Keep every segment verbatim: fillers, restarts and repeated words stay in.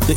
The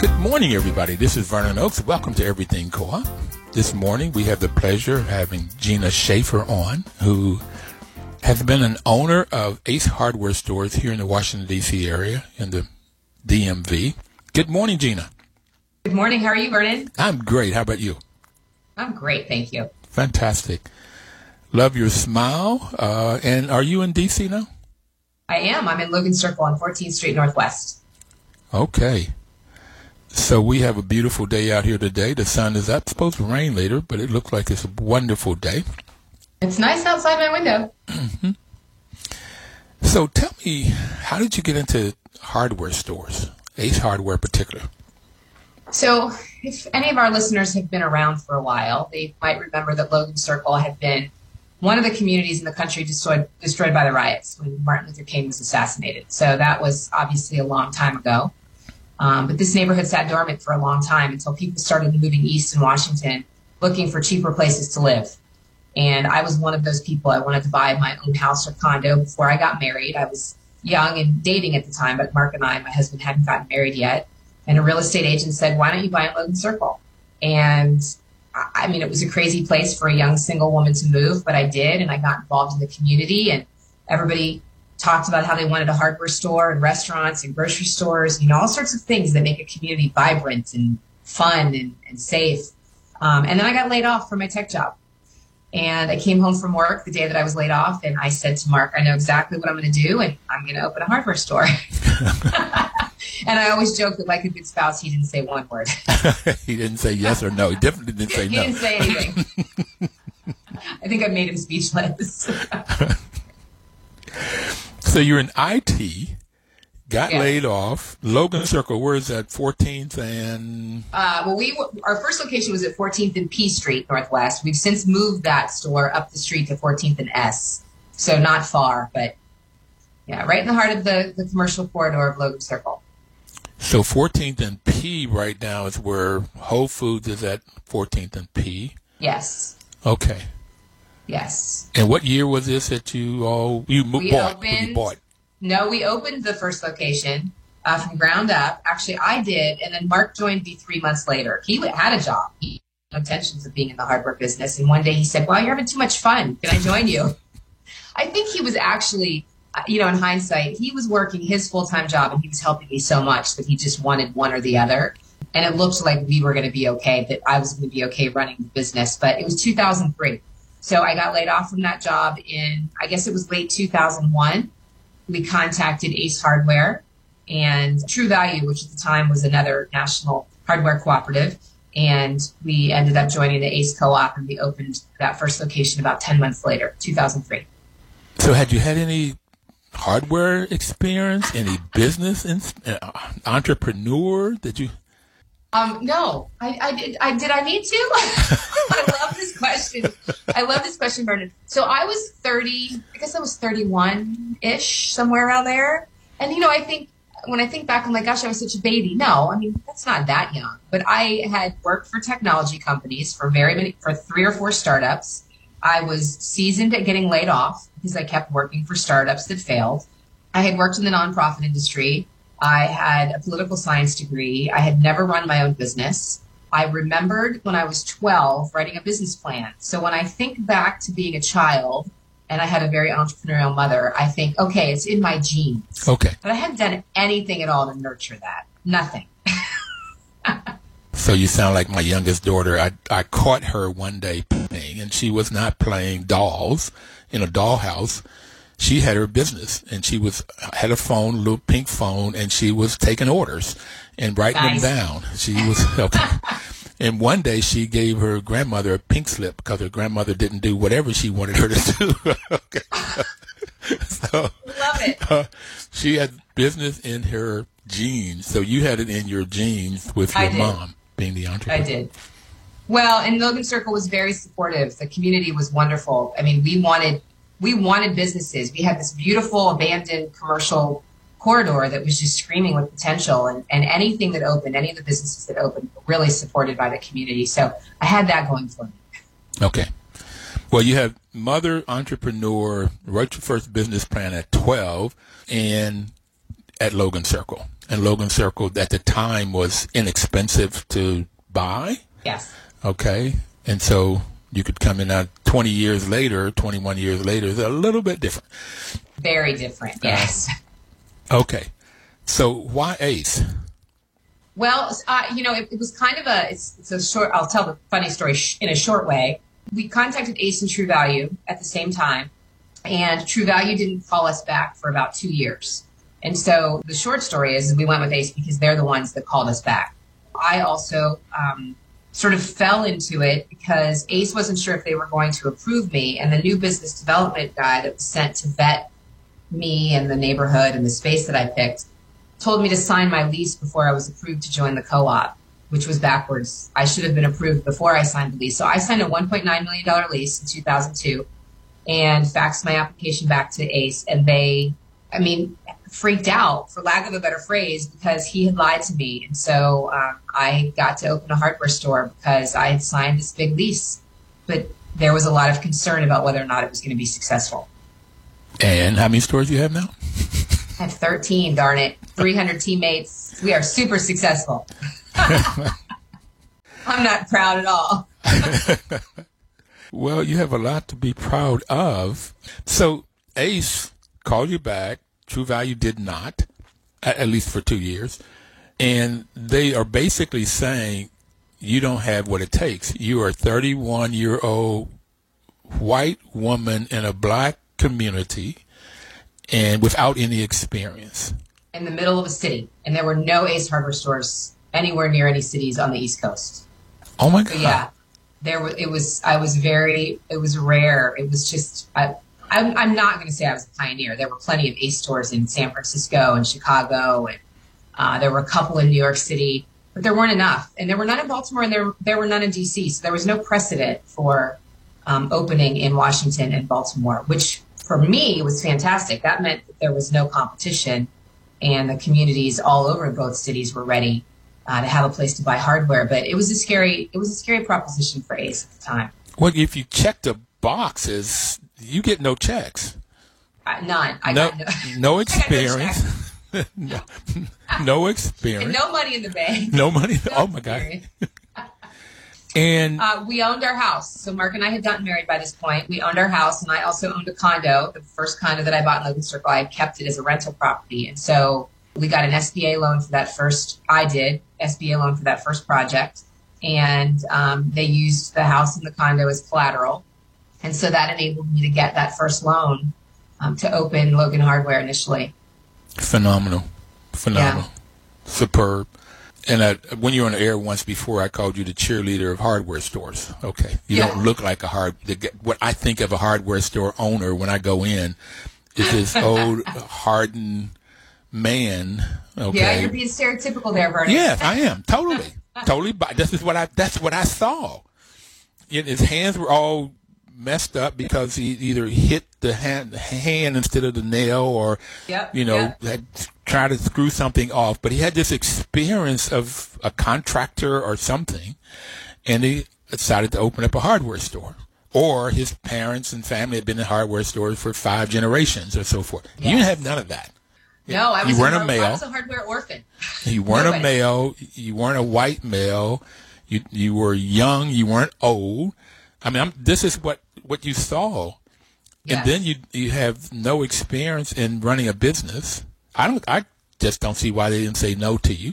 Good morning, everybody. This is Vernon Oaks. Welcome to Everything Co-op. This morning, we have the pleasure of having Gina Schaefer on, who has been an owner of Ace Hardware stores here in the Washington, D C area in the D M V. Good morning, Gina. Good morning. How are you, Vernon? I'm great. How about you? I'm great. Thank you. Fantastic. Love your smile. Uh, and are you in D C now? I am. I'm in Logan Circle on fourteenth Street Northwest. Okay. So we have a beautiful day out here today. The sun is up. It's supposed to rain later, but it looks like it's a wonderful day. It's nice outside my window. Mm-hmm. So tell me, how did you get into hardware stores, Ace Hardware in particular? So if any of our listeners have been around for a while, they might remember that Logan Circle had been one of the communities in the country destroyed, destroyed by the riots when Martin Luther King was assassinated. So that was obviously a long time ago. Um, but this neighborhood sat dormant for a long time until people started moving east in Washington looking for cheaper places to live. And I was one of those people. I wanted to buy my own house or condo before I got married. I was young and dating at the time, but Mark and I, my husband, hadn't gotten married yet. And a real estate agent said, why don't you buy a Logan Circle? And I mean, it was a crazy place for a young single woman to move, but I did. And I got involved in the community, and everybody talked about how they wanted a hardware store and restaurants and grocery stores, you know, all sorts of things that make a community vibrant and fun and, and safe. Um, and then I got laid off from my tech job. And I came home from work the day that I was laid off, and I said to Mark, I know exactly what I'm going to do, and I'm going to open a hardware store. And I always joke that, like a good spouse, he didn't say one word. He didn't say yes or no. He definitely didn't say he no. He didn't say anything. I think I made him speechless. So you're in I T, got yeah. laid off. Logan Circle, where is that, fourteenth and? Uh, well, we our first location was at fourteenth and P Street Northwest. We've since moved that store up the street to fourteenth and S, so not far, but yeah, right in the heart of the, the commercial corridor of Logan Circle. So fourteenth and P right now is where Whole Foods is at fourteenth and P? Yes. Okay. Yes. And what year was this that you all you we bought? Opened, you bought? No, we opened the first location uh, from ground up. Actually, I did, and then Mark joined me three months later. He had a job. He had no intentions of being in the hardware business, and one day he said, well, you're having too much fun. Can I join you? I think he was actually... You know, in hindsight, he was working his full-time job and he was helping me so much that he just wanted one or the other. And it looked like we were going to be okay, that I was going to be okay running the business. But it was two thousand three. So I got laid off from that job in, I guess it was late two thousand one. We contacted Ace Hardware and True Value, which at the time was another national hardware cooperative. And we ended up joining the Ace Co-op, and we opened that first location about ten months later, two thousand three. So had you had any hardware experience, any business in, uh, entrepreneur? Did you? Um, no, I, I did. I did. I need to. I love this question. I love this question, Vernon. So I was thirty. I guess I was thirty-one ish, somewhere around there. And you know, I think when I think back, I'm like, gosh, I was such a baby. No, I mean, that's not that young. But I had worked for technology companies for very many, for three or four startups. I was seasoned at getting laid off because I kept working for startups that failed. I had worked in the nonprofit industry. I had a political science degree. I had never run my own business. I remembered when I was twelve writing a business plan. So when I think back to being a child and I had a very entrepreneurial mother, I think, okay, it's in my genes. Okay. But I hadn't done anything at all to nurture that. Nothing. So you sound like my youngest daughter. I, I caught her one day playing, and she was not playing dolls in a dollhouse. She had her business, and she was had a phone, little pink phone, and she was taking orders and writing nice. them down. She was helping. And one day she gave her grandmother a pink slip because her grandmother didn't do whatever she wanted her to do. Okay. So, love it. Uh, she had business in her genes. So you had it in your genes with your mom being the entrepreneur. I did. Well, and Logan Circle was very supportive. The community was wonderful. I mean, we wanted we wanted businesses. We had this beautiful abandoned commercial corridor that was just screaming with potential, and, and anything that opened, any of the businesses that opened, were really supported by the community. So I had that going for me. Okay. Well, you had mother, entrepreneur, wrote your first business plan at twelve, and at Logan Circle. And Logan Circle at the time was inexpensive to buy. Yes. Okay. And so you could come in out twenty years later, twenty-one years later, it's a little bit different. Very different, yes. Uh, okay. So why Ace? Well, uh, you know, it, it was kind of a, it's, it's a short, I'll tell the funny story sh- in a short way. We contacted Ace and True Value at the same time, and True Value didn't call us back for about two years. And so the short story is we went with Ace because they're the ones that called us back. I also... Um, sort of fell into it because Ace wasn't sure if they were going to approve me, and the new business development guy that was sent to vet me and the neighborhood and the space that I picked told me to sign my lease before I was approved to join the co-op, which was backwards. I should have been approved before I signed the lease. So I signed a one point nine million dollars lease in two thousand two and faxed my application back to Ace, and they, I mean, freaked out, for lack of a better phrase, because he had lied to me. And so um, I got to open a hardware store because I had signed this big lease, but there was a lot of concern about whether or not it was going to be successful. And how many stores do you have now? I have thirteen, darn it. three hundred teammates. We are super successful. I'm not proud at all. Well, you have a lot to be proud of. So Ace called you back. True Value did not, at least for two years. And they are basically saying, you don't have what it takes. You are a thirty-one-year-old white woman in a black community and without any experience. In the middle of a city. And there were no Ace Hardware stores anywhere near any cities on the East Coast. Oh, my God. So yeah. There was, it was, I was very, it was rare. It was just... I, I'm, I'm not going to say I was a pioneer. There were plenty of Ace stores in San Francisco and Chicago, and uh, there were a couple in New York City, but there weren't enough. And there were none in Baltimore, and there there were none in D C. So there was no precedent for um, opening in Washington and Baltimore, which for me was fantastic. That meant that there was no competition, and the communities all over both cities were ready uh, to have a place to buy hardware. But it was a scary it was a scary proposition for Ace at the time. Well, if you checked the boxes. You get no checks. Uh, none. I no, got no, no experience. I got no, no, no experience. And no money in the bank. No money. No oh, experience. My God. And uh, we owned our house. So Mark and I had gotten married by this point. We owned our house, and I also owned a condo. The first condo that I bought in Logan Circle, I kept it as a rental property. And so we got an S B A loan for that first. I did S B A loan for that first project. And um, they used the house and the condo as collateral. And so that enabled me to get that first loan um, to open Logan Hardware initially. Phenomenal. Phenomenal. Yeah. Superb. And I, when you were on the air once before, I called you the cheerleader of hardware stores. Okay. You yeah. don't look like a hard, the, what I think of a hardware store owner when I go in is this old, hardened man. Okay. Yeah, you're being stereotypical there, Vernon. Yes, I am. Totally. totally. This is what I, that's what I saw. His hands were all messed up because he either hit the hand, hand instead of the nail, or yep, you know yep. had tried to screw something off, but he had this experience of a contractor or something, and he decided to open up a hardware store, or his parents and family had been in hardware stores for five generations or so forth. Yes. You didn't have none of that. No, I was, you weren't a, a male. I was a hardware orphan. You weren't Nobody. a male. You weren't a white male. You you were young. You weren't old. I mean, I'm, this is what, what you saw, yes. And then you you have no experience in running a business. I don't. I just don't see why they didn't say no to you.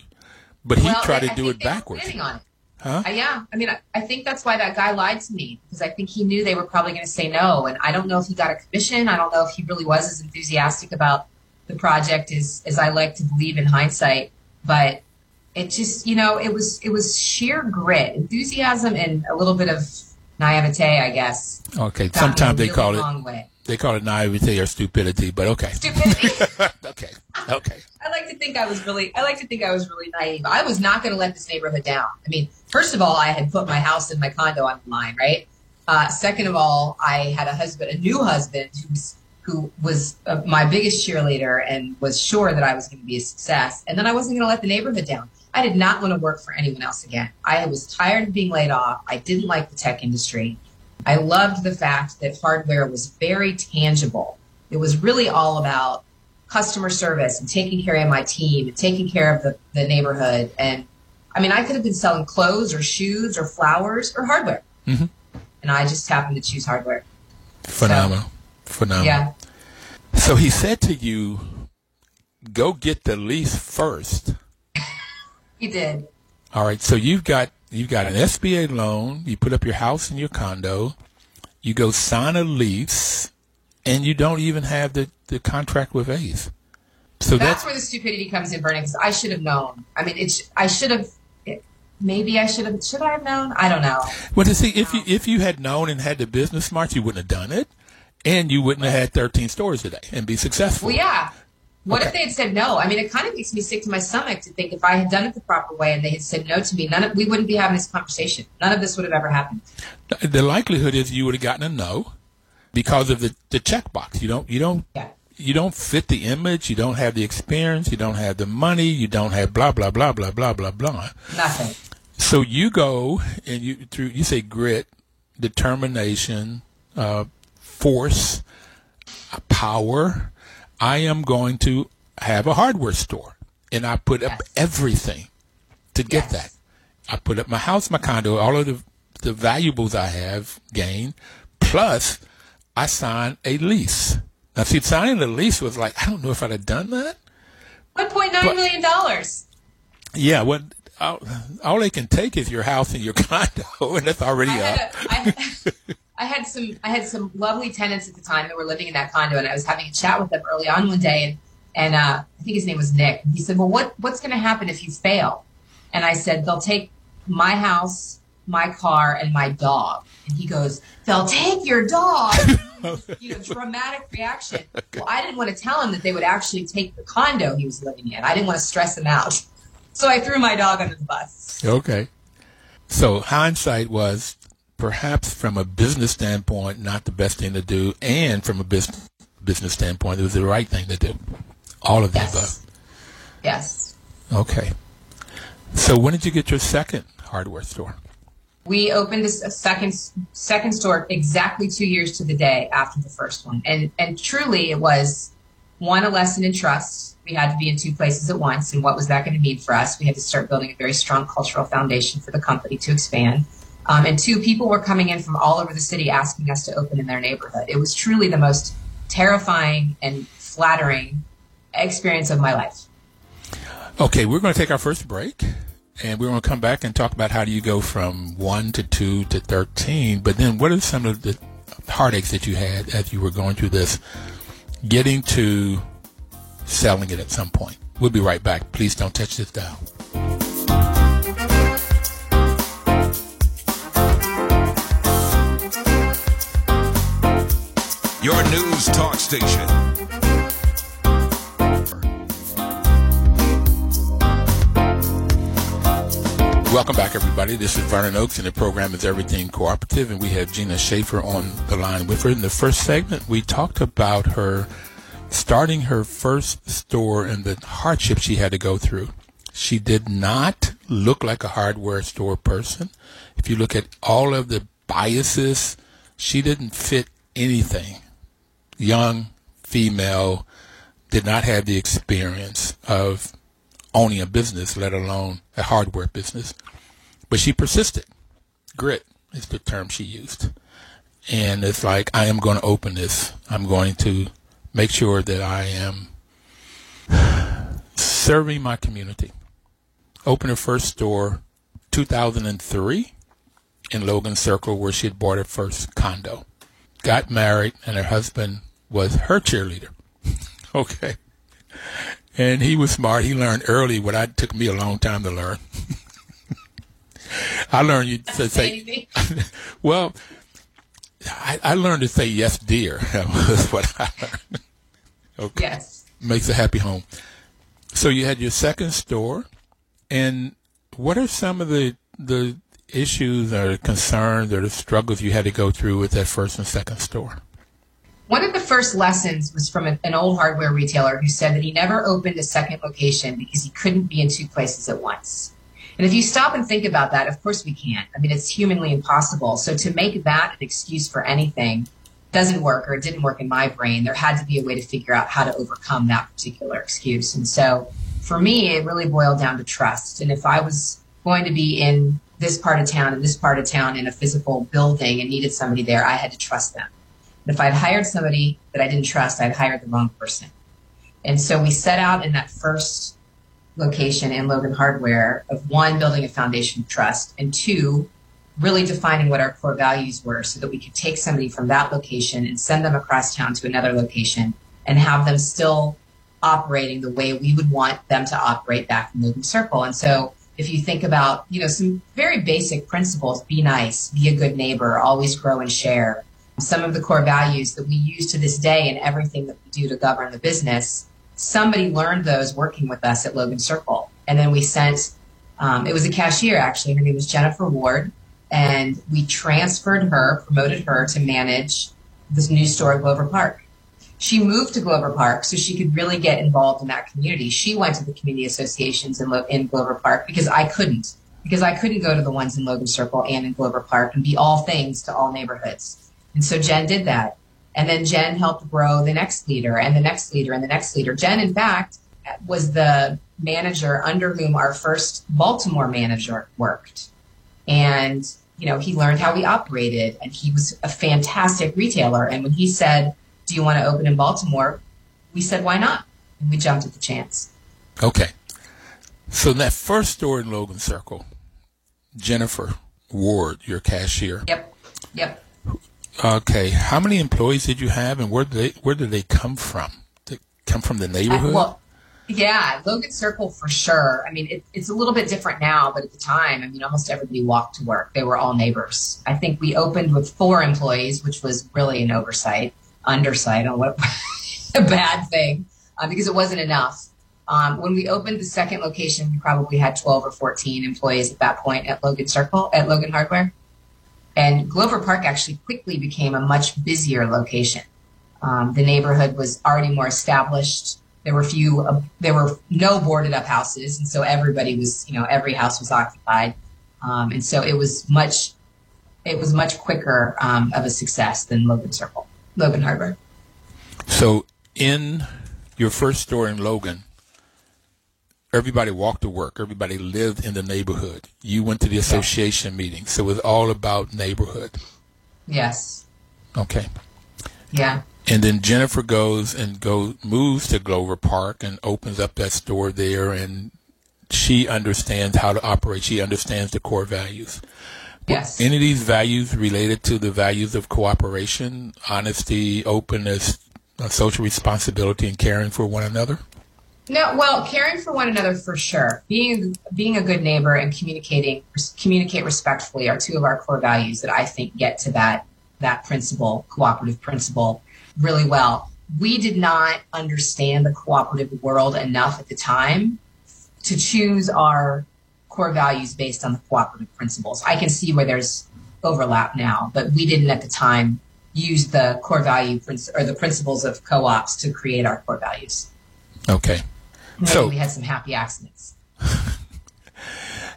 But he well, tried I, to I do it backwards. Were on it. Huh? Uh, yeah. I mean, I, I think that's why that guy lied to me, because I think he knew they were probably going to say no, and I don't know if he got a commission. I don't know if he really was as enthusiastic about the project as as I like to believe in hindsight, but. it just, you know, it was, it was sheer grit, enthusiasm, and a little bit of naivete, I guess. Okay. Sometimes they call it, they call it naivete or stupidity, but okay. Stupidity. Okay. Okay. I like to think I was really, I like to think I was really naive. I was not going to let this neighborhood down. I mean, first of all, I had put my house and my condo on the line, right? Uh, second of all, I had a husband, a new husband who's, who was uh, my biggest cheerleader and was sure that I was going to be a success. And then I wasn't going to let the neighborhood down. I did not want to work for anyone else again. I was tired of being laid off. I didn't like the tech industry. I loved the fact that hardware was very tangible. It was really all about customer service and taking care of my team and taking care of the, the neighborhood. And I mean, I could have been selling clothes or shoes or flowers or hardware. Mm-hmm. And I just happened to choose hardware. Phenomenal. So, Phenomenal. Yeah. So he said to you, go get the lease first. He did. All right. So you've got you've got an S B A loan. You put up your house and your condo. You go sign a lease, and you don't even have the, the contract with Ace. So that's, that's where the stupidity comes in, Bernie, because I should have known. I mean, it's I should have. Maybe I should have. Should I have known? I don't know. Well, to see, if you if you had known and had the business smarts, you wouldn't have done it. And you wouldn't have had thirteen stores today and be successful. Well, yeah. What okay. if they had said no? I mean, it kind of makes me sick to my stomach to think if I had done it the proper way and they had said no to me, none of, we wouldn't be having this conversation. None of this would have ever happened. The likelihood is you would have gotten a no because of the, the checkbox. You don't you don't yeah. you don't fit the image. You don't have the experience. You don't have the money. You don't have blah blah blah blah blah blah blah. Nothing. So you go and you through you say grit, determination. Uh, force, power, I am going to have a hardware store. And I put yes. up everything to get yes. that. I put up my house, my condo, all of the, the valuables I have gained, plus I signed a lease. Now, see, signing the lease was like, I don't know if I'd have done that. one point nine million dollars. Yeah, well, all, all they can take is your house and your condo, and that's already I up. Had a, I, I had some I had some lovely tenants at the time that were living in that condo, and I was having a chat with them early on one day, and, and uh, I think his name was Nick. He said, well, what, what's going to happen if you fail? And I said, they'll take my house, my car, and my dog. And he goes, they'll take your dog. You know, dramatic reaction. Well, I didn't want to tell him that they would actually take the condo he was living in. I didn't want to stress him out. So I threw my dog under the bus. Okay. So hindsight was... perhaps from a business standpoint, not the best thing to do, and from a business business standpoint, it was the right thing to do. All of the above. Yes. Okay. So when did you get your second hardware store? We opened a second second store exactly two years to the day after the first one, and and truly it was one a lesson in trust. We had to be in two places at once, and what was that going to mean for us? We had to start building a very strong cultural foundation for the company to expand. Um, and two, people were coming in from all over the city asking us to open in their neighborhood. It was truly the most terrifying and flattering experience of my life. Okay, we're going to take our first break, and we're going to come back and talk about how do you go from one to two to thirteen. But then what are some of the heartaches that you had as you were going through this, getting to selling it at some point? We'll be right back. Please don't touch this dial. Your news talk station. Welcome back, everybody. This is Vernon Oaks, and the program is Everything Cooperative, and we have Gina Schaefer on the line with her. In the first segment, we talked about her starting her first store and the hardship she had to go through. She did not look like a hardware store person. If you look at all of the biases, she didn't fit anything. Young, female, did not have the experience of owning a business, let alone a hardware business. But she persisted. Grit is the term she used. And it's like, I am going to open this. I'm going to make sure that I am serving my community. Opened her first store two thousand three in Logan Circle, where she had bought her first condo. Got married, and her husband was her cheerleader. Okay. And he was smart. He learned early what I took me a long time to learn. I learned you to say, well, I, I learned to say yes, dear. That was what I learned. Okay. Yes. Makes a happy home. So you had your second store. And what are some of the, the issues or concerns or the struggles you had to go through with that first and second store? One of the first lessons was from an old hardware retailer who said that he never opened a second location because he couldn't be in two places at once. And if you stop and think about that, of course we can't. I mean, it's humanly impossible. So to make that an excuse for anything doesn't work, or it didn't work in my brain. There had to be a way to figure out how to overcome that particular excuse. And so for me, it really boiled down to trust. And if I was going to be in this part of town and this part of town in a physical building and needed somebody there, I had to trust them. And if I'd hired somebody that I didn't trust, I'd hired the wrong person. And so we set out in that first location in Logan Hardware of, one, building a foundation of trust, and two, really defining what our core values were so that we could take somebody from that location and send them across town to another location and have them still operating the way we would want them to operate back in Logan Circle. And so if you think about, you know, some very basic principles, be nice, be a good neighbor, always grow and share, some of the core values that we use to this day in everything that we do to govern the business, somebody learned those working with us at Logan Circle. And then we sent, um, it was a cashier actually, her name was Jennifer Ward, and we transferred her, promoted her to manage this new store at Glover Park. She moved to Glover Park so she could really get involved in that community. She went to the community associations in, Lo- in Glover Park because I couldn't, because I couldn't go to the ones in Logan Circle and in Glover Park and be all things to all neighborhoods. And so Jen did that. And then Jen helped grow the next leader and the next leader and the next leader. Jen, in fact, was the manager under whom our first Baltimore manager worked. And, you know, he learned how we operated, and he was a fantastic retailer. And when he said, do you want to open in Baltimore? We said, why not? And we jumped at the chance. Okay. So that first store in Logan Circle, Jennifer Ward, your cashier. Yep. Yep. Okay. How many employees did you have, and where did they, where did they come from? Did they come from the neighborhood? Uh, well, yeah, Logan Circle for sure. I mean, it, it's a little bit different now, but at the time, I mean, almost everybody walked to work. They were all neighbors. I think we opened with four employees, which was really an oversight, undersight on what a bad thing, uh, because it wasn't enough. Um, when we opened the second location, we probably had twelve or fourteen employees at that point at Logan Circle, at Logan Hardware. And Glover Park actually quickly became a much busier location. Um, the neighborhood was already more established. There were few, uh, there were no boarded up houses. And so everybody was, you know, every house was occupied. Um, and so it was much, it was much quicker um, of a success than Logan Circle, Logan Harbor. So in your first store in Logan, everybody walked to work. Everybody lived in the neighborhood. You went to the association meeting. So it was all about neighborhood. Yes. Okay. Yeah. And then Jennifer goes and goes, moves to Glover Park and opens up that store there. And she understands how to operate. She understands the core values. Yes. Were any of these values related to the values of cooperation, honesty, openness, social responsibility, and caring for one another? No, well, caring for one another for sure. Being being a good neighbor and communicating communicate respectfully are two of our core values that I think get to that that principle, cooperative principle, really well. We did not understand the cooperative world enough at the time to choose our core values based on the cooperative principles. I can see where there's overlap now, but we didn't at the time use the core value princ- or the principles of co-ops to create our core values. Okay. Maybe so we had some happy accidents.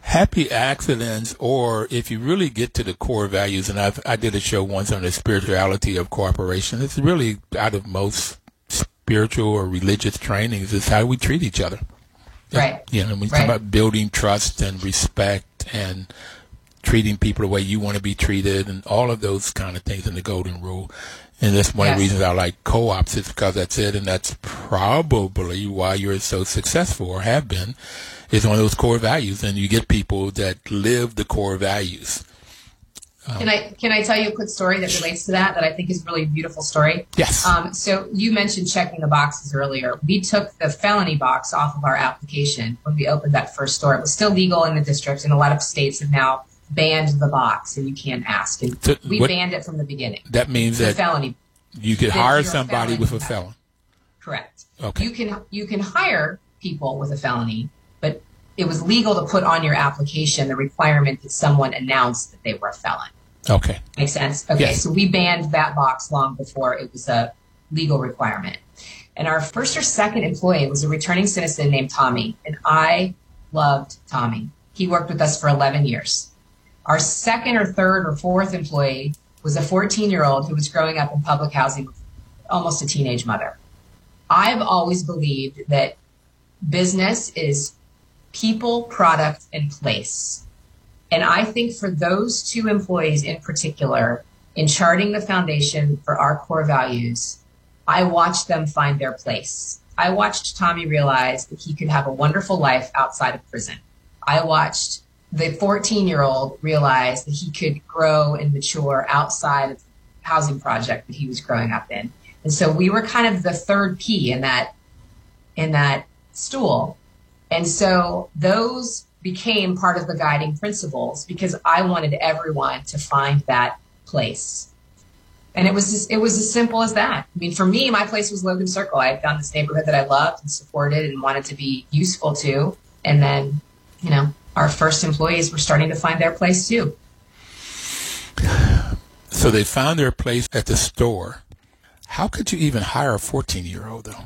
Happy accidents, or if you really get to the core values, and I've, I did a show once on the spirituality of cooperation. It's really out of most spiritual or religious trainings is how we treat each other. Right. You know, when you right. talk about building trust and respect and treating people the way you want to be treated and all of those kind of things in the golden rule. And that's one yes. of the reasons I like co-ops is because that's it, and that's probably why you're so successful or have been, is one of those core values. And you get people that live the core values. Um, can I can I tell you a quick story that relates to that that I think is really a beautiful story? Yes. Um, so you mentioned checking the boxes earlier. We took the felony box off of our application when we opened that first store. It was still legal in the district, and a lot of states have now banned the box, and you can't ask. And so we what, banned it from the beginning. That means that felony, you could hire somebody with a felony. Correct. Okay. You can you can hire people with a felony, but it was legal to put on your application the requirement that someone announced that they were a felon. Okay. Makes sense? Okay. Yes. So we banned that box long before it was a legal requirement. And our first or second employee was a returning citizen named Tommy. And I loved Tommy. He worked with us for eleven years. Our second or third or fourth employee was a fourteen-year-old who was growing up in public housing with almost a teenage mother. I've always believed that business is people, product, and place. And I think for those two employees in particular, in charting the foundation for our core values, I watched them find their place. I watched Tommy realize that he could have a wonderful life outside of prison. I watched the fourteen-year-old realize that he could grow and mature outside of the housing project that he was growing up in. And so we were kind of the third P in that in that stool. And so those became part of the guiding principles because I wanted everyone to find that place. And it was, it was as simple as that. I mean, for me, my place was Logan Circle. I found this neighborhood that I loved and supported and wanted to be useful to. And then, you know, our first employees were starting to find their place too. So they found their place at the store. How could you even hire a fourteen-year-old though?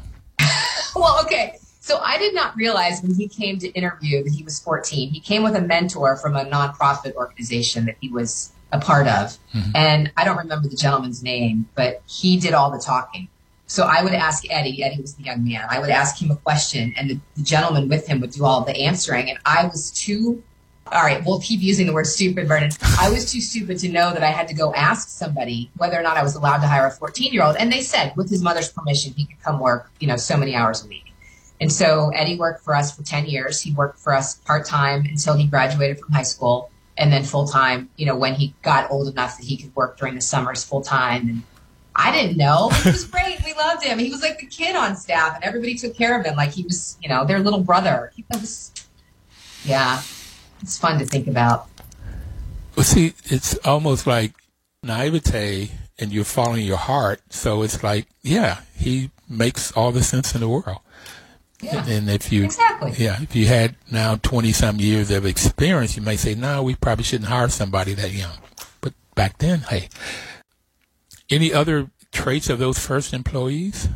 Well, okay. So I did not realize when he came to interview that he was fourteen. He came with a mentor from a nonprofit organization that he was a part of. Mm-hmm. And I don't remember the gentleman's name, but he did all the talking. So I would ask Eddie, Eddie was the young man, I would ask him a question and the, the gentleman with him would do all the answering. And I was too, all right, we'll keep using the word stupid, Vernon. I was too stupid to know that I had to go ask somebody whether or not I was allowed to hire a fourteen-year-old. And they said with his mother's permission, he could come work, you know, so many hours a week. And so Eddie worked for us for ten years. He worked for us part-time until he graduated from high school and then full-time, you know, when he got old enough that he could work during the summers full-time. And I didn't know. He was great. We loved him. He was like the kid on staff and everybody took care of him. Like he was, you know, their little brother. He was, yeah, it's fun to think about. Well, see, it's almost like naivete and you're following your heart. So it's like, yeah, he makes all the sense in the world. Yeah, and if you, exactly. yeah, if you had now twenty some years of experience, you may say, no, we probably shouldn't hire somebody that young. But back then, hey, any other traits of those first employees?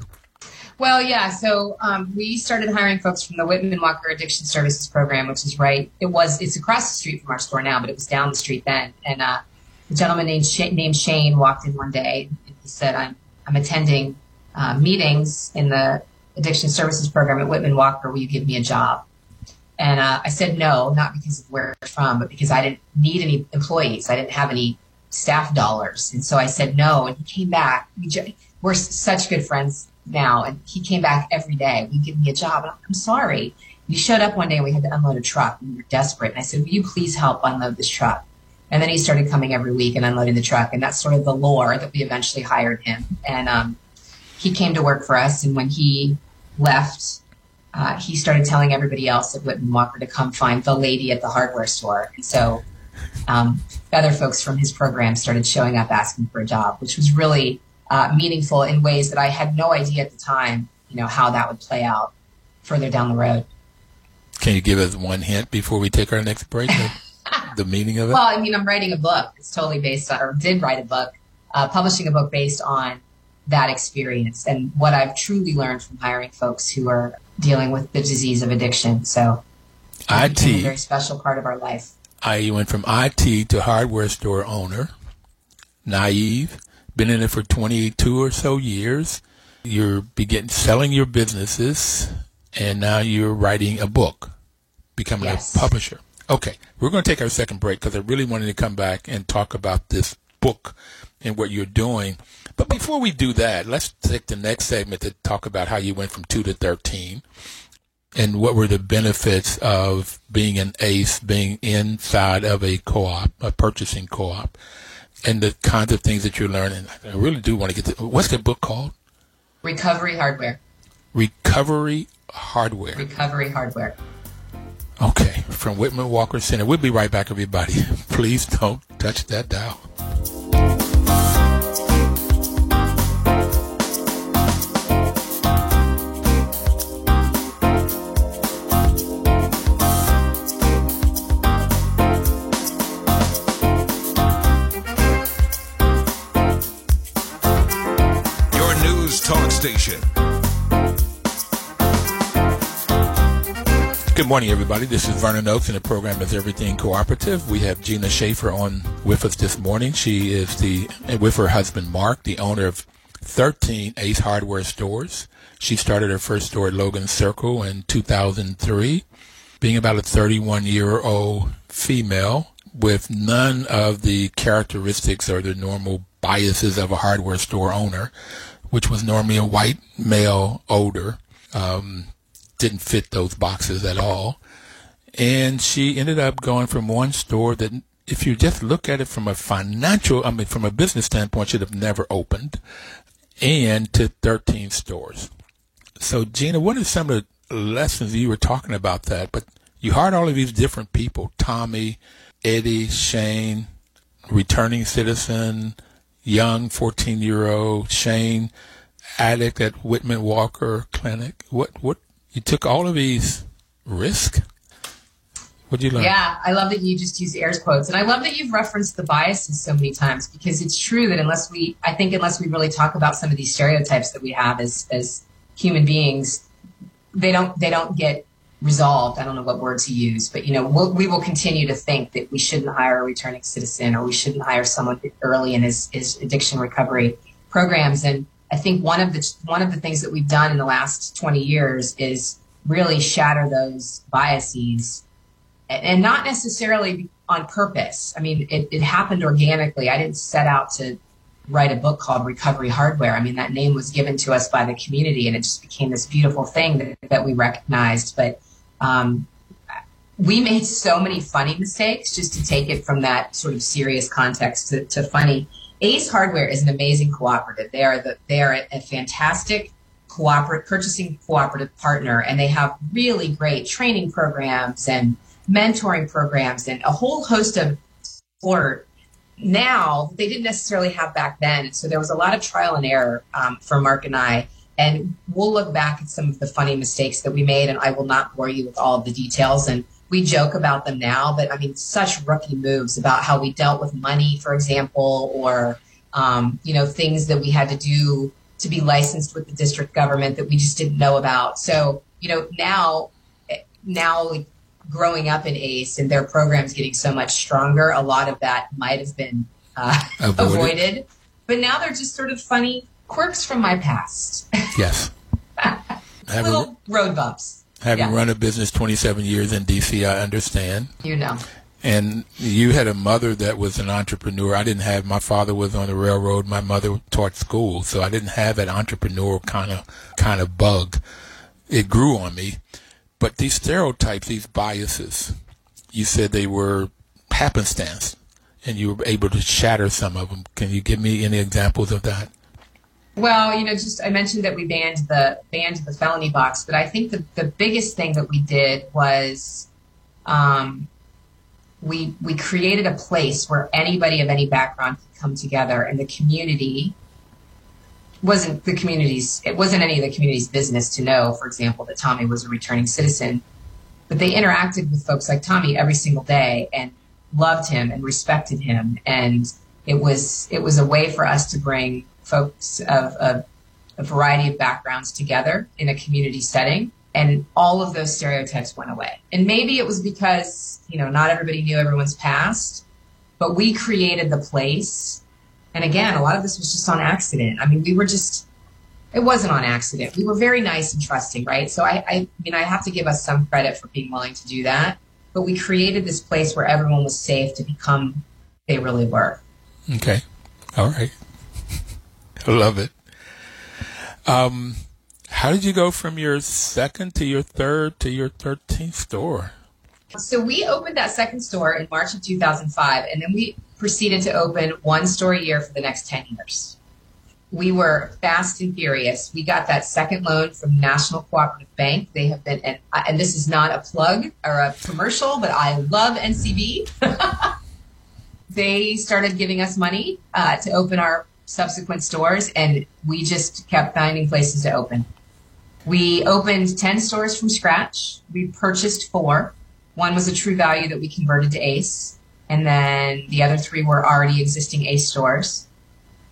Well, yeah. So um, we started hiring folks from the Whitman Walker Addiction Services Program, which is right. It was, it's across the street from our store now, but it was down the street then. And uh, a gentleman named, Sh- named Shane walked in one day and he said, I'm, I'm attending uh, meetings in the Addiction Services Program at Whitman Walker, will you give me a job? And uh, I said no, not because of where I'm from, but because I didn't need any employees. I didn't have any staff dollars. And so I said no, and he came back. We ju- we're such good friends now, and he came back every day. Will you give me a job? And I'm, I'm sorry. We showed up one day, and we had to unload a truck, and we were desperate. And I said, will you please help unload this truck? And then he started coming every week and unloading the truck, and that's sort of the lore that we eventually hired him. And um he came to work for us, and when he left, uh, he started telling everybody else at Whitman Walker to come find the lady at the hardware store. And so um, other folks from his program started showing up asking for a job, which was really uh, meaningful in ways that I had no idea at the time, you know, how that would play out further down the road. Can you give us one hint before we take our next break? The meaning of it? Well, I mean, I'm writing a book. It's totally based on, or did write a book, uh, publishing a book based on that experience and what I've truly learned from hiring folks who are dealing with the disease of addiction. So it's a very special part of our life. I went from I T to hardware store owner, naive, been in it for twenty-two or so years. You're begin selling your businesses and now you're writing a book, becoming yes. a publisher. Okay, we're going to take our second break because I really wanted to come back and talk about this book and what you're doing. But before we do that, let's take the next segment to talk about how you went from two to thirteen and what were the benefits of being an ACE, being inside of a co-op, a purchasing co-op. and the kinds of things that you're learning. I really do want to get to, what's the book called? Recovery Hardware. Recovery Hardware. Recovery Hardware. Okay, from Whitman Walker Center. We'll be right back, everybody. Please don't touch that dial. Station. Good morning, everybody. This is Vernon Oaks, and the program is Everything Cooperative. We have Gina Schaefer on with us this morning. She is the, with her husband Mark, the owner of thirteen Ace Hardware stores. She started her first store at Logan Circle in two thousand three, being about a thirty-one-year-old female with none of the characteristics or the normal biases of a hardware store owner, which was normally a white male, older, um, didn't fit those boxes at all. And she ended up going from one store that, if you just look at it from a financial, I mean, from a business standpoint, should have never opened, and to thirteen stores. So, Gina, what are some of the lessons you were talking about that? But you hired all of these different people, Tommy, Eddie, Shane, returning citizen, young fourteen-year-old, Shane, addict at Whitman Walker Clinic. What, what, you took all of these risks? What'd you learn? Yeah, I love that you just used air quotes. And I love that you've referenced the biases so many times, because it's true that unless we, I think unless we really talk about some of these stereotypes that we have as, as human beings, they don't, they don't get resolved. I don't know what word to use, but you know, we'll, we will continue to think that we shouldn't hire a returning citizen, or we shouldn't hire someone early in his, his addiction recovery programs. And I think one of the one of the things that we've done in the last twenty years is really shatter those biases, and, and not necessarily on purpose. I mean, it, it happened organically. I didn't set out to write a book called Recovery Hardware. I mean, that name was given to us by the community, and it just became this beautiful thing that, that we recognized. But Um, we made so many funny mistakes, just to take it from that sort of serious context to, to funny. Ace Hardware is an amazing cooperative. They are the, they are a fantastic cooperative, purchasing cooperative partner, and they have really great training programs and mentoring programs and a whole host of support now that they didn't necessarily have back then. So there was a lot of trial and error um, for Mark and I. And we'll look back at some of the funny mistakes that we made, and I will not bore you with all of the details. And we joke about them now, but I mean, such rookie moves about how we dealt with money, for example, or, um, you know, things that we had to do to be licensed with the district government that we just didn't know about. So, you know, now, now growing up in ACE and their programs getting so much stronger, a lot of that might have been uh, avoided. avoided. But now they're just sort of funny quirks from my past. Yes. Little road bumps. Having yeah. run a business twenty-seven years in D C, I understand. You know. And you had a mother that was an entrepreneur. I didn't have, my father was on the railroad. My mother taught school. So I didn't have that entrepreneurial kind of, kind of bug. It grew on me. But these stereotypes, these biases, you said they were happenstance, and you were able to shatter some of them. Can you give me any examples of that? Well, you know, just I mentioned that we banned the banned the felony box, but I think the, the biggest thing that we did was um, we we created a place where anybody of any background could come together, and the community wasn't the community's. It wasn't any of the community's business to know, for example, that Tommy was a returning citizen, but they interacted with folks like Tommy every single day and loved him and respected him, and it was it was a way for us to bring folks of, of a variety of backgrounds together in a community setting, and all of those stereotypes went away. And maybe it was because, you know, not everybody knew everyone's past, but we created the place. And again, a lot of this was just on accident. I mean, we were just, it wasn't on accident. We were very nice and trusting, right? So I, I mean, I have to give us some credit for being willing to do that, but we created this place where everyone was safe to become who they really were. Okay. All right. I love it. Um, how did you go from your second to your third to your thirteenth store? So we opened that second store in March of two thousand five, and then we proceeded to open one store a year for the next ten years. We were fast and furious. We got that second loan from National Co-op Bank. They have been, and, and this is not a plug or a commercial, but I love N C B. They started giving us money uh, to open our subsequent stores, and we just kept finding places to open. We opened ten stores from scratch. We purchased four. One was a True Value that we converted to Ace, and then the other three were already existing Ace stores.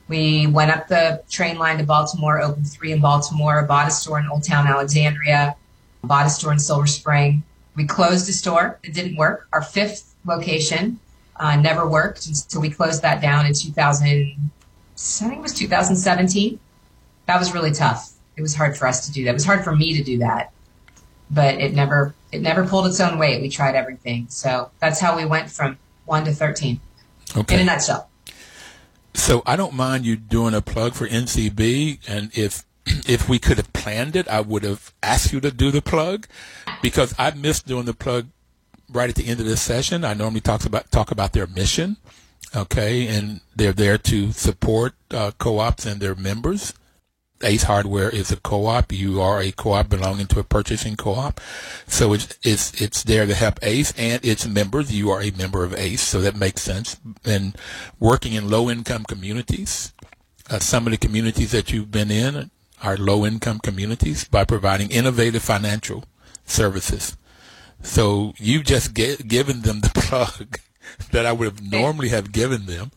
We went up the train line to Baltimore, opened three in Baltimore, bought a store in Old Town Alexandria, bought a store in Silver Spring. We closed a store. It didn't work. Our fifth location uh, never worked until we closed that down in two thousand, I think it was twenty seventeen. That was really tough. It was hard for us to do that. It was hard for me to do that, but it never it never pulled its own weight. We tried everything. So that's how we went from one to thirteen, okay, in a nutshell. So I don't mind you doing a plug for N C B, and if if we could have planned it, I would have asked you to do the plug, because I missed doing the plug right at the end of this session. I normally talk about talk about their mission, okay, and they're there to support uh, co-ops and their members. Ace Hardware is a co-op. You are a co-op belonging to a purchasing co-op. So it's, it's, it's there to help Ace and its members. You are a member of Ace, so that makes sense. And working in low-income communities, uh, some of the communities that you've been in are low-income communities by providing innovative financial services. So you've just get, given them the plug that I would have normally have given them.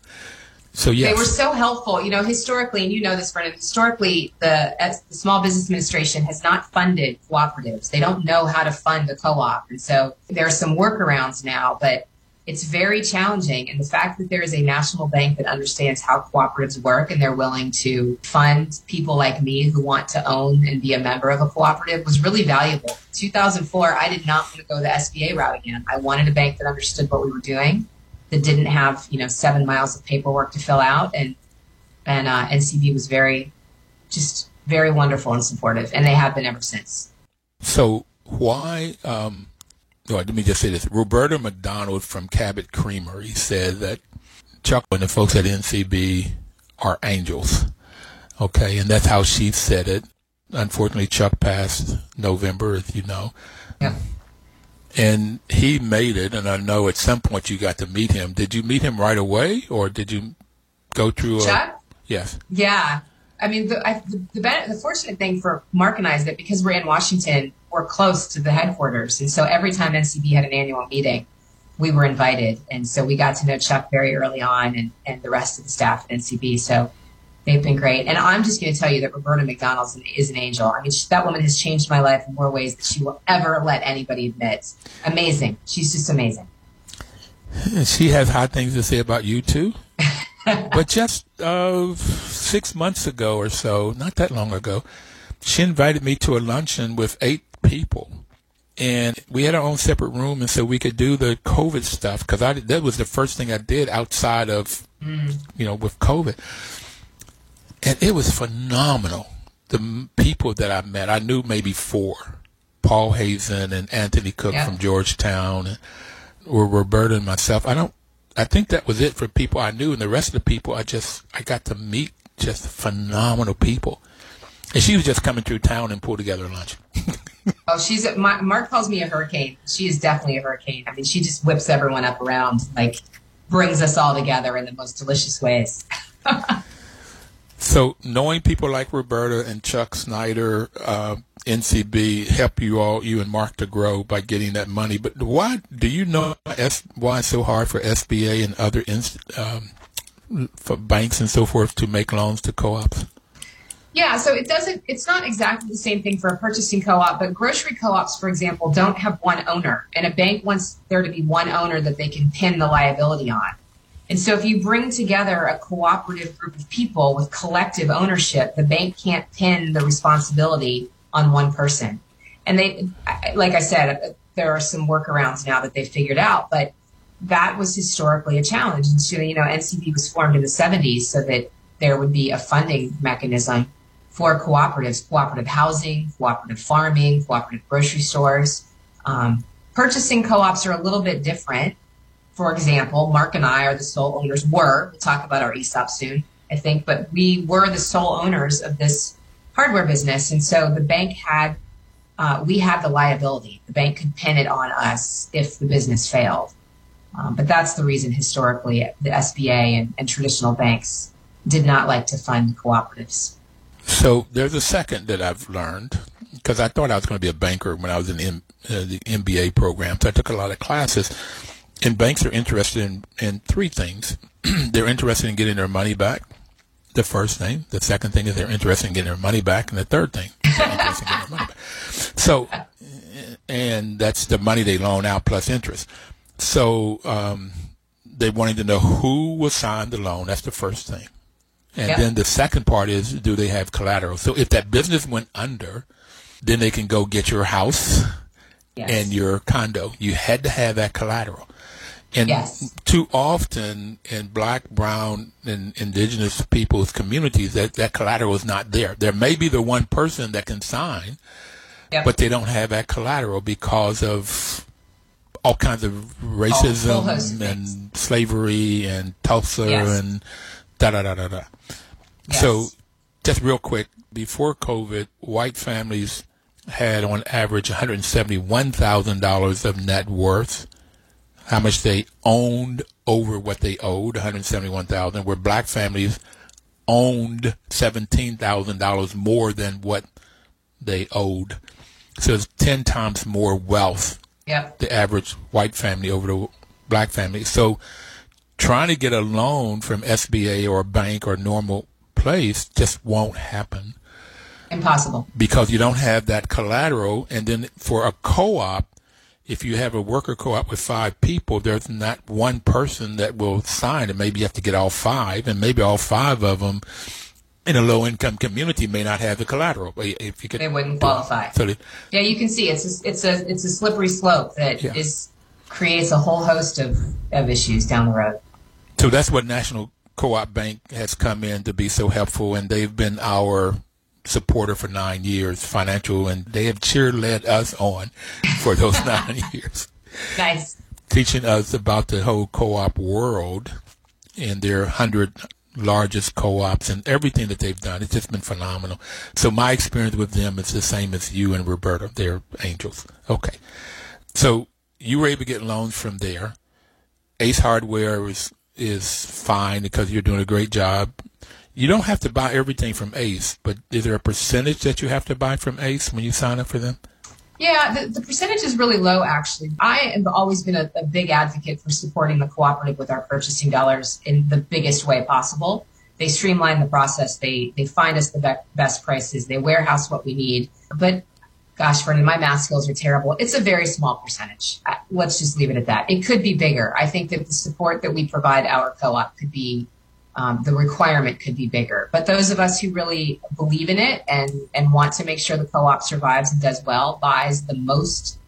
So yes. They were so helpful. You know, historically, and you know this, Brennan, historically, the, the Small Business Administration has not funded cooperatives. They don't know how to fund a co-op. And so there are some workarounds now, but it's very challenging. And the fact that there is a national bank that understands how cooperatives work and they're willing to fund people like me who want to own and be a member of a cooperative was really valuable. In two thousand four, I did not want to go the S B A route again. I wanted a bank that understood what we were doing, that didn't have, you know, seven miles of paperwork to fill out. And and uh, N C B was very, just very wonderful and supportive. And they have been ever since. So why, um, oh, let me just say this. Roberta McDonald from Cabot Creamery said that Chuck and the folks at N C B are angels. Okay, and that's how she said it. Unfortunately, Chuck passed November, as you know. Yeah. And he made it, and I know at some point you got to meet him. Did you meet him right away, or did you go through? Chuck? A, yes. Yeah. I mean, the, I, the, the, the fortunate thing for Mark and I is that because we're in Washington, we're close to the headquarters. And so every time N C B had an annual meeting, we were invited. And so we got to know Chuck very early on, and, and the rest of the staff at N C B. So they've been great. And I'm just going to tell you that Roberta McDonald is an angel. I mean, she, that woman has changed my life in more ways than she will ever let anybody admit. Amazing. She's just amazing. She has hot things to say about you, too. But just uh, six months ago or so, not that long ago, she invited me to a luncheon with eight people. And we had our own separate room, and so we could do the COVID stuff, because I, that was the first thing I did outside of, mm. you know, with COVID. And it was phenomenal, the people that I met. I knew maybe four, Paul Hazen and Anthony Cook yeah. from Georgetown, and, or Roberta and myself. I don't. I think that was it for people I knew, and the rest of the people I just I got to meet just phenomenal people. And she was just coming through town and pulled together lunch. oh, she's a, my, Mark calls me a hurricane. She is definitely a hurricane. I mean, she just whips everyone up around, like brings us all together in the most delicious ways. So knowing people like Roberta and Chuck Snyder, uh, N C B, help you all, you and Mark, to grow by getting that money. But why do you know S, why it's so hard for S B A and other um, for banks and so forth to make loans to co-ops? Yeah, so it doesn't. It's not exactly the same thing for a purchasing co-op, but grocery co-ops, for example, don't have one owner, and a bank wants there to be one owner that they can pin the liability on. And so if you bring together a cooperative group of people with collective ownership, the bank can't pin the responsibility on one person. And they, like I said, there are some workarounds now that they figured out, but that was historically a challenge. And so, you know, N C B was formed in the seventies so that there would be a funding mechanism for cooperatives, cooperative housing, cooperative farming, cooperative grocery stores. Um, purchasing co-ops are a little bit different. for example, Mark and I are the sole owners, were, we'll talk about our E S O P soon, I think, but we were the sole owners of this hardware business. And so the bank had, uh, we had the liability. The bank could pin it on us if the business failed. Um, but that's the reason historically the S B A and, and traditional banks did not like to fund cooperatives. So there's a second that I've learned, because I thought I was going to be a banker when I was in M- uh, the M B A program. So I took a lot of classes. And banks are interested in, in three things. They're interested in getting their money back, the first thing. The second thing is they're interested in getting their money back. And the third thing is they're interested in getting their money back. So, and that's the money they loan out plus interest. So um, they wanted to know who will sign the loan. That's the first thing. And yep. Then the second part is, do they have collateral? So if that business went under, then they can go get your house yes. and your condo. You had to have that collateral. And yes. too often in black, brown, and indigenous people's communities, that, that collateral is not there. There may be the one person that can sign, yep. but they don't have that collateral because of all kinds of racism oh, and slavery and Tulsa yes. and da-da-da-da-da. Yes. So just real quick, before COVID, white families had on average one hundred seventy-one thousand dollars of net worth. How much they owned over what they owed, one hundred seventy-one thousand dollars, where black families owned seventeen thousand dollars more than what they owed. So it's ten times more wealth, yep. the average white family over the black family. So trying to get a loan from S B A or a bank or normal place just won't happen. Impossible. Because you don't have that collateral. And then for a co-op, if you have a worker co-op with five people, there's not one person that will sign, and maybe you have to get all five, and maybe all five of them in a low-income community may not have the collateral. If you could, they wouldn't qualify. So they, yeah, you can see it's a, it's a it's a slippery slope that yeah. is creates a whole host of, of issues down the road. So that's what National Co-op Bank has come in to be so helpful, and they've been our supporter for nine years, financial, and they have cheer-led us on for those nine years. Nice. Teaching us about the whole co-op world and their one hundred largest co-ops and everything that they've done. It's just been phenomenal. So my experience with them is the same as you and Roberta. They're angels. Okay. So you were able to get loans from there. Ace Hardware is, is fine because you're doing a great job. You don't have to buy everything from Ace, but is there a percentage that you have to buy from Ace when you sign up for them? Yeah, the, the percentage is really low, actually. I have always been a, a big advocate for supporting the cooperative with our purchasing dollars in the biggest way possible. They streamline the process. They they find us the be- best prices. They warehouse what we need. But, gosh, Vernon, my math skills are terrible. It's a very small percentage. Let's just leave it at that. It could be bigger. I think that the support that we provide our co-op could be Um, the requirement could be bigger. But those of us who really believe in it and, and want to make sure the co-op survives and does well buys the most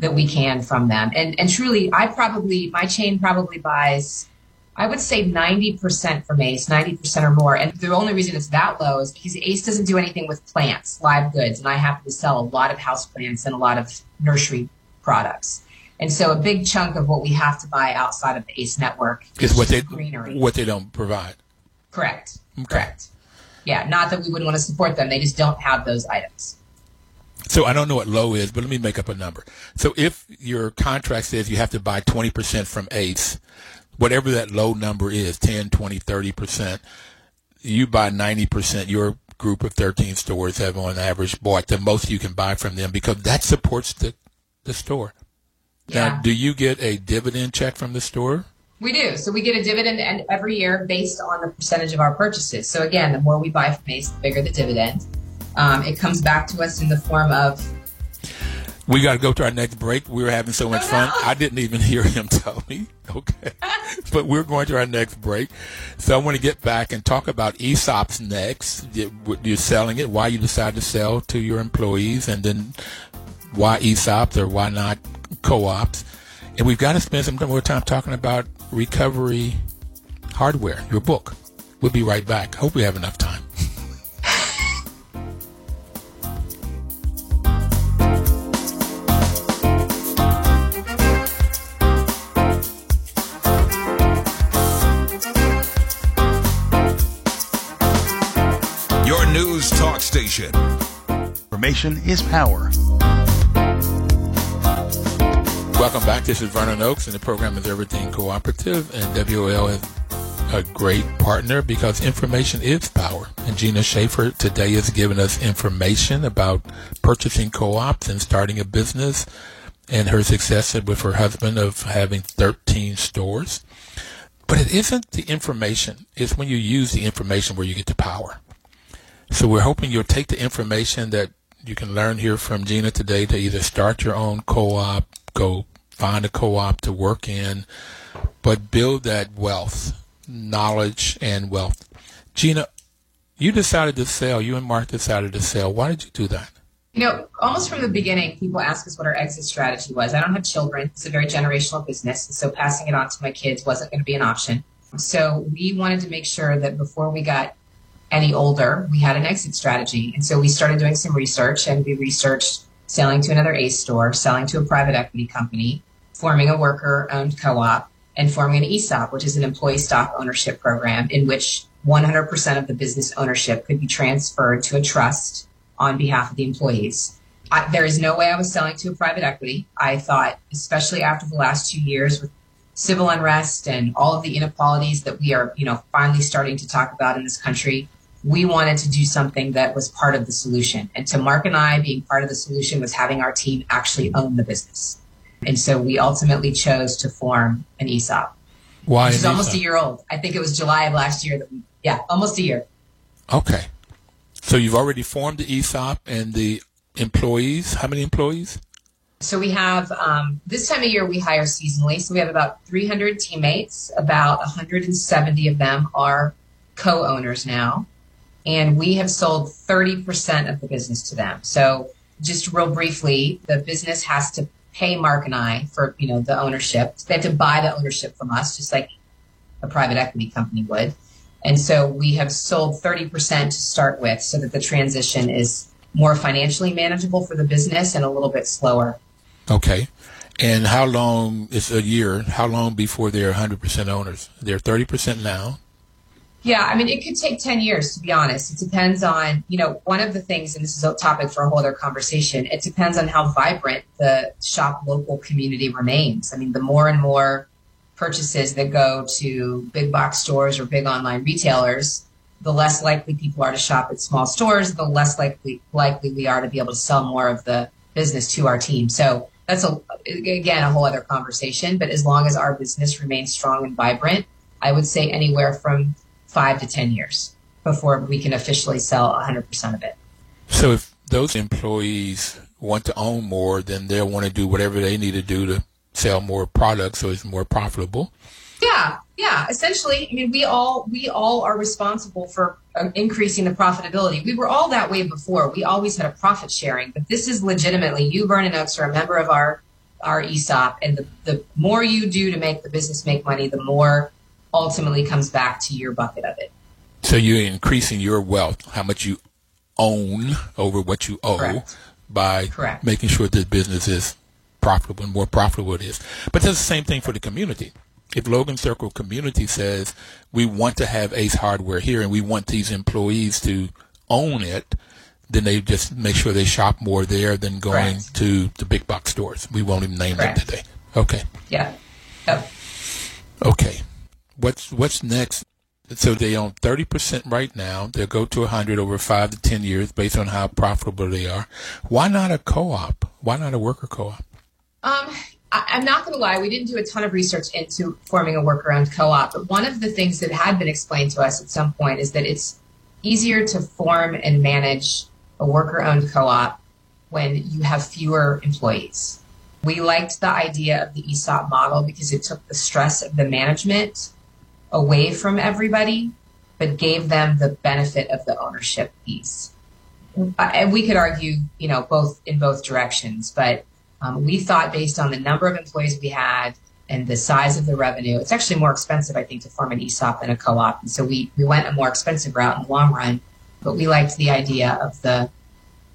that we can from them. And and truly, I probably, my chain probably buys, I would say ninety percent from Ace, ninety percent or more. And the only reason it's that low is because Ace doesn't do anything with plants, live goods. And I happen to sell a lot of house plants and a lot of nursery products. And so a big chunk of what we have to buy outside of the ACE network is what they greenery. what they don't provide. Correct. Okay. Correct. Yeah, not that we wouldn't want to support them. They just don't have those items. So I don't know what low is, but let me make up a number. So if your contract says you have to buy twenty percent from ACE, whatever that low number is, ten, twenty, thirty percent, you buy ninety percent. Your group of thirteen stores have on average bought the most you can buy from them because that supports the, the store. Yeah. Now, do you get a dividend check from the store? We do. So we get a dividend every year based on the percentage of our purchases. So again, the more we buy from Ace, the bigger the dividend. Um, it comes back to us in the form of... We got to go to our next break. We were having so much oh, fun. No. I didn't even hear him tell me. Okay. But we're going to our next break. So I want to get back and talk about E S O Ps next. You're selling it, why you decide to sell to your employees, and then why E S O Ps or why not co-ops, and we've got to spend some more time talking about recovery hardware, your book. We'll be right back. Hope we have enough time. the news talk station. Information is power. Welcome back. This is Vernon Oaks, and the program is Everything Cooperative, and W O L is a great partner because information is power. And Gina Schaefer today is giving us information about purchasing co-ops and starting a business, and her success with her husband of having thirteen stores. But it isn't the information. It's when you use the information where you get the power. So we're hoping you'll take the information that you can learn here from Gina today to either start your own co-op, go find a co-op to work in, but build that wealth, knowledge and wealth. Gina, you decided to sell. You and Mark decided to sell. Why did you do that? You know, almost from the beginning, people ask us what our exit strategy was. I don't have children. It's a very generational business, and so passing it on to my kids wasn't going to be an option. So we wanted to make sure that before we got any older, we had an exit strategy. And so we started doing some research, and we researched selling to another Ace store, selling to a private equity company, forming a worker-owned co-op, and forming an E S O P, which is an employee stock ownership program in which one hundred percent of the business ownership could be transferred to a trust on behalf of the employees. I, there is no way I was selling to a private equity. I thought, especially after the last two years with civil unrest and all of the inequalities that we are, you know, finally starting to talk about in this country, we wanted to do something that was part of the solution. And to Mark and I, being part of the solution was having our team actually own the business. And so we ultimately chose to form an E S O P. Why? Which is E S O P? Almost a year old. I think it was July of last year that we, yeah, almost a year. Okay. So you've already formed the E S O P and the employees. How many employees? So we have, um, this time of year we hire seasonally. So we have about three hundred teammates. About one hundred seventy of them are co-owners now. And we have sold thirty percent of the business to them. So just real briefly, the business has to pay Mark and I for, you know, the ownership. They have to buy the ownership from us, just like a private equity company would. And so we have sold thirty percent to start with so that the transition is more financially manageable for the business and a little bit slower. Okay. And how long, it's a year, how long before they're one hundred percent owners? They're thirty percent now? Yeah, I mean, it could take ten years, to be honest. It depends on, you know, one of the things, and this is a topic for a whole other conversation, it depends on how vibrant the shop local community remains. I mean, the more and more purchases that go to big box stores or big online retailers, the less likely people are to shop at small stores, the less likely likely we are to be able to sell more of the business to our team. So that's, a again, a whole other conversation. But as long as our business remains strong and vibrant, I would say anywhere from five to ten years before we can officially sell one hundred percent of it. So if those employees want to own more, then they'll want to do whatever they need to do to sell more products so it's more profitable. Yeah, yeah. Essentially, I mean, we all we all are responsible for increasing the profitability. We were all that way before. We always had a profit sharing, but this is legitimately, you, Vernon Oaks, are a member of our, our E S O P, and the, the more you do to make the business make money, the more ultimately comes back to your bucket of it. So you're increasing your wealth, how much you own over what you owe. Correct. By Correct. Making sure the business is profitable and more profitable it is. But that's the same thing for the community. If Logan Circle community says, we want to have Ace Hardware here and we want these employees to own it, then they just make sure they shop more there than going Correct. To the big box stores. We won't even name Correct. Them today. Okay. Yeah. Yep. Okay. What's what's next? So they own thirty percent right now. They'll go to one hundred over five to ten years based on how profitable they are. Why not a co-op? Why not a worker co-op? Um, I, I'm not going to lie. We didn't do a ton of research into forming a worker-owned co-op. But one of the things that had been explained to us at some point is that it's easier to form and manage a worker-owned co-op when you have fewer employees. We liked the idea of the E S O P model because it took the stress of the management away from everybody, but gave them the benefit of the ownership piece. And we could argue, you know, both in both directions, but um, we thought based on the number of employees we had and the size of the revenue, it's actually more expensive, I think, to form an E S O P than a co-op. And so we, we went a more expensive route in the long run, but we liked the idea of the,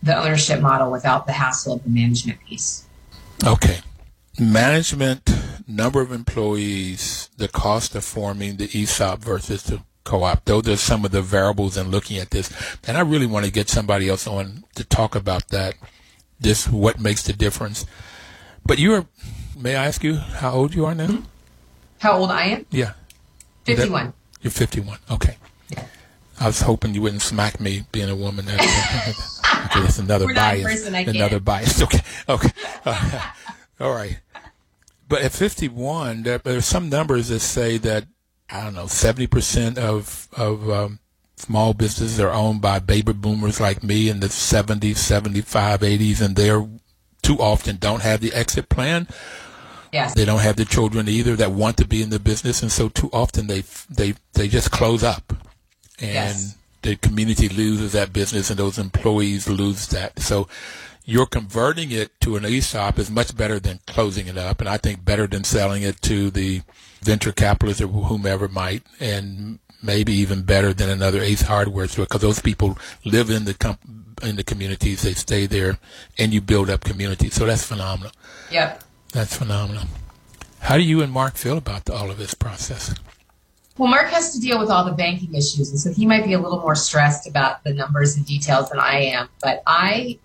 the ownership model without the hassle of the management piece. Okay. Management, number of employees, the cost of forming the E S O P versus the Co-op. Those are some of the variables in looking at this. And I really want to get somebody else on to talk about that, this, what makes the difference. But you're, may I ask you how old you are now? How old I am? Yeah. fifty-one. That, you're fifty-one. Okay. Yeah. I was hoping you wouldn't smack me being a woman. Okay, that's another We're bias. Not a person, I another can. bias. Okay. Okay. Uh, all right. But at fifty-one, there, there's some numbers that say that, I don't know, seventy percent of, of um, small businesses are owned by baby boomers like me in the seventies, seventy-five, eighties, and they're too often don't have the exit plan. Yes. They don't have the children either that want to be in the business, and so too often they they, they just close up. And yes. the community loses that business, and those employees lose that. So you're converting it to an ESOP is much better than closing it up, and I think better than selling it to the venture capitalists or whomever might, and maybe even better than another Ace Hardware store, because those people live in the com- in the communities, they stay there, and you build up communities. So that's phenomenal. Yep. That's phenomenal. How do you and Mark feel about the, all of this process? Well, Mark has to deal with all the banking issues, and so he might be a little more stressed about the numbers and details than I am, but I...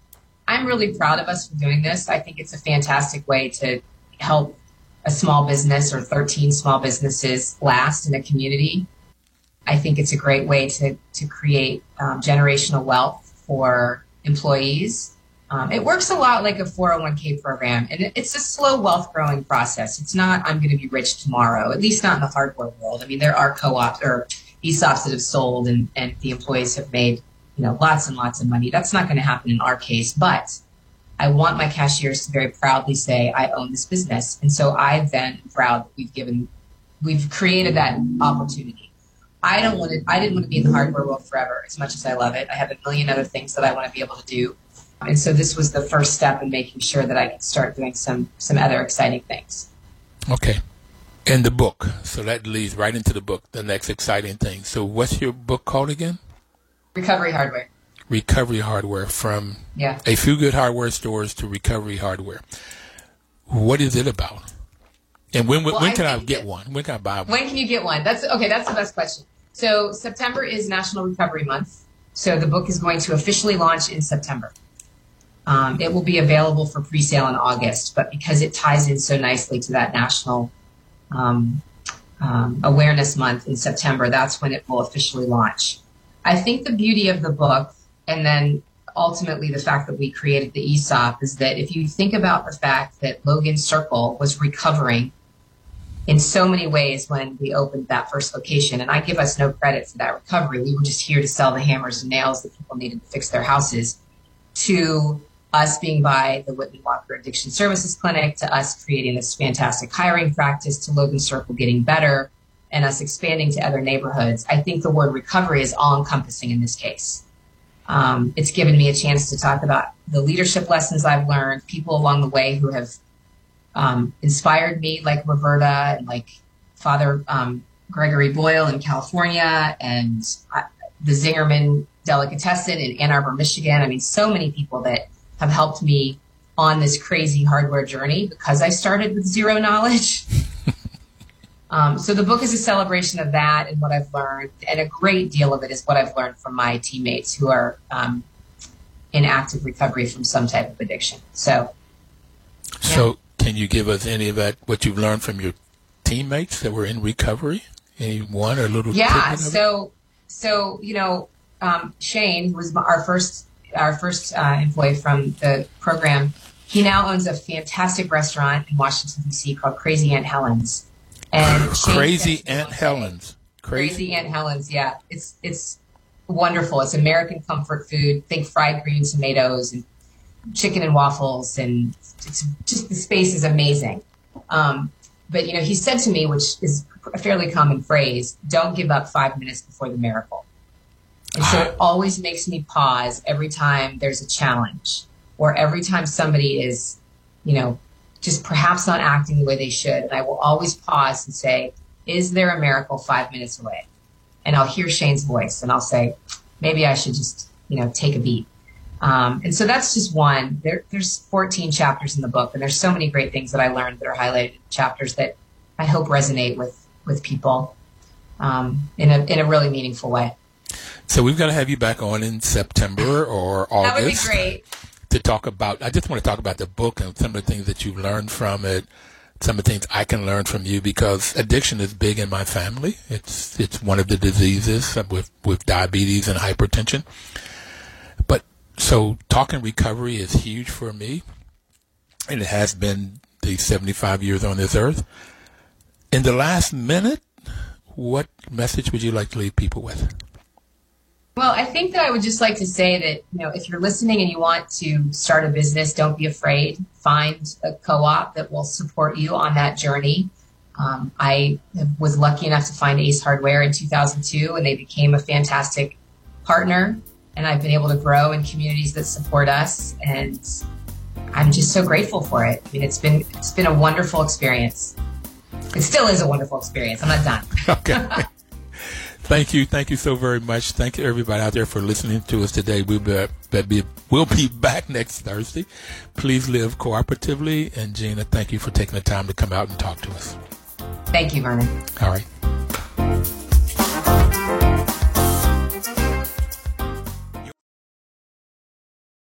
I'm really proud of us for doing this. I think it's a fantastic way to help a small business or thirteen small businesses last in a community. I think it's a great way to, to create um, generational wealth for employees. Um, it works a lot like a four oh one k program, and it's a slow wealth growing process. It's not, I'm going to be rich tomorrow, at least not in the hardware world. I mean, there are co-ops or ESOPs that have sold and, and the employees have made, you know, lots and lots of money. That's not going to happen in our case, but I want my cashiers to very proudly say, I own this business. And so I then am proud that we've given, we've created that opportunity. I don't want to, I didn't want to be in the hardware world forever, as much as I love it. I have a million other things that I want to be able to do. And so this was the first step in making sure that I could start doing some, some other exciting things. Okay. And the book. So that leads right into the book, the next exciting thing. So what's your book called again? Recovery Hardware. Recovery Hardware, from yeah. a few good hardware stores to Recovery Hardware. What is it about? And when well, when I can I get it, one? When can I buy one? When can you get one? That's okay, that's the best question. So September is National Recovery Month. So the book is going to officially launch in September. Um, it will be available for pre-sale in August, but because it ties in so nicely to that National um, um, Awareness Month in September, that's when it will officially launch. I think the beauty of the book, and then ultimately the fact that we created the ESOP, is that if you think about the fact that Logan Circle was recovering in so many ways when we opened that first location, and I give us no credit for that recovery. We were just here to sell the hammers and nails that people needed to fix their houses, to us being by the Whitman Walker Addiction Services Clinic, to us creating this fantastic hiring practice, to Logan Circle getting better, and us expanding to other neighborhoods. I think the word recovery is all-encompassing in this case. Um, it's given me a chance to talk about the leadership lessons I've learned, people along the way who have um, inspired me, like Roberta and like Father um, Gregory Boyle in California, and uh, the Zingerman delicatessen in Ann Arbor, Michigan. I mean, so many people that have helped me on this crazy hardware journey because I started with zero knowledge. Um, so the book is a celebration of that and what I've learned, and a great deal of it is what I've learned from my teammates who are um, in active recovery from some type of addiction. So, yeah. So can you give us any of that, what you've learned from your teammates that were in recovery? Any one or little? Yeah. So, it? so you know, um, Shane was our first our first uh, employee from the program. He now owns a fantastic restaurant in Washington D C called Crazy Aunt Helen's. And Crazy Aunt Helen's. Crazy. Crazy Aunt Helen's, yeah. It's it's wonderful. It's American comfort food. Think fried green tomatoes and chicken and waffles, and it's just, the space is amazing. Um, but, you know, he said to me, which is a fairly common phrase, don't give up five minutes before the miracle. And so it always makes me pause every time there's a challenge or every time somebody is, you know, just perhaps not acting the way they should. And I will always pause and say, is there a miracle five minutes away? And I'll hear Shane's voice and I'll say, maybe I should just, you know, take a beat. Um, and so that's just one. There, there's fourteen chapters in the book, and there's so many great things that I learned that are highlighted in chapters that I hope resonate with, with people. um, in a in a really meaningful way. So we've got to have you back on in September or August. That would be great. To talk about, I just want to talk about the book and some of the things that you've learned from it, some of the things I can learn from you, because addiction is big in my family. It's it's one of the diseases with, with diabetes and hypertension. But so talking recovery is huge for me, and it has been these seventy-five years on this earth. In the last minute, what message would you like to leave people with? Well, I think that I would just like to say that, you know, if you're listening and you want to start a business, don't be afraid. Find a co-op that will support you on that journey. Um, I was lucky enough to find Ace Hardware in two thousand two, and they became a fantastic partner. And I've been able to grow in communities that support us, and I'm just so grateful for it. I mean, it's been it's been a wonderful experience. It still is a wonderful experience. I'm not done. Okay. Thank you. Thank you so very much. Thank you, everybody out there, for listening to us today. We'll be, be, we'll be back next Thursday. Please live cooperatively. And, Gina, thank you for taking the time to come out and talk to us. Thank you, Vernon. All right.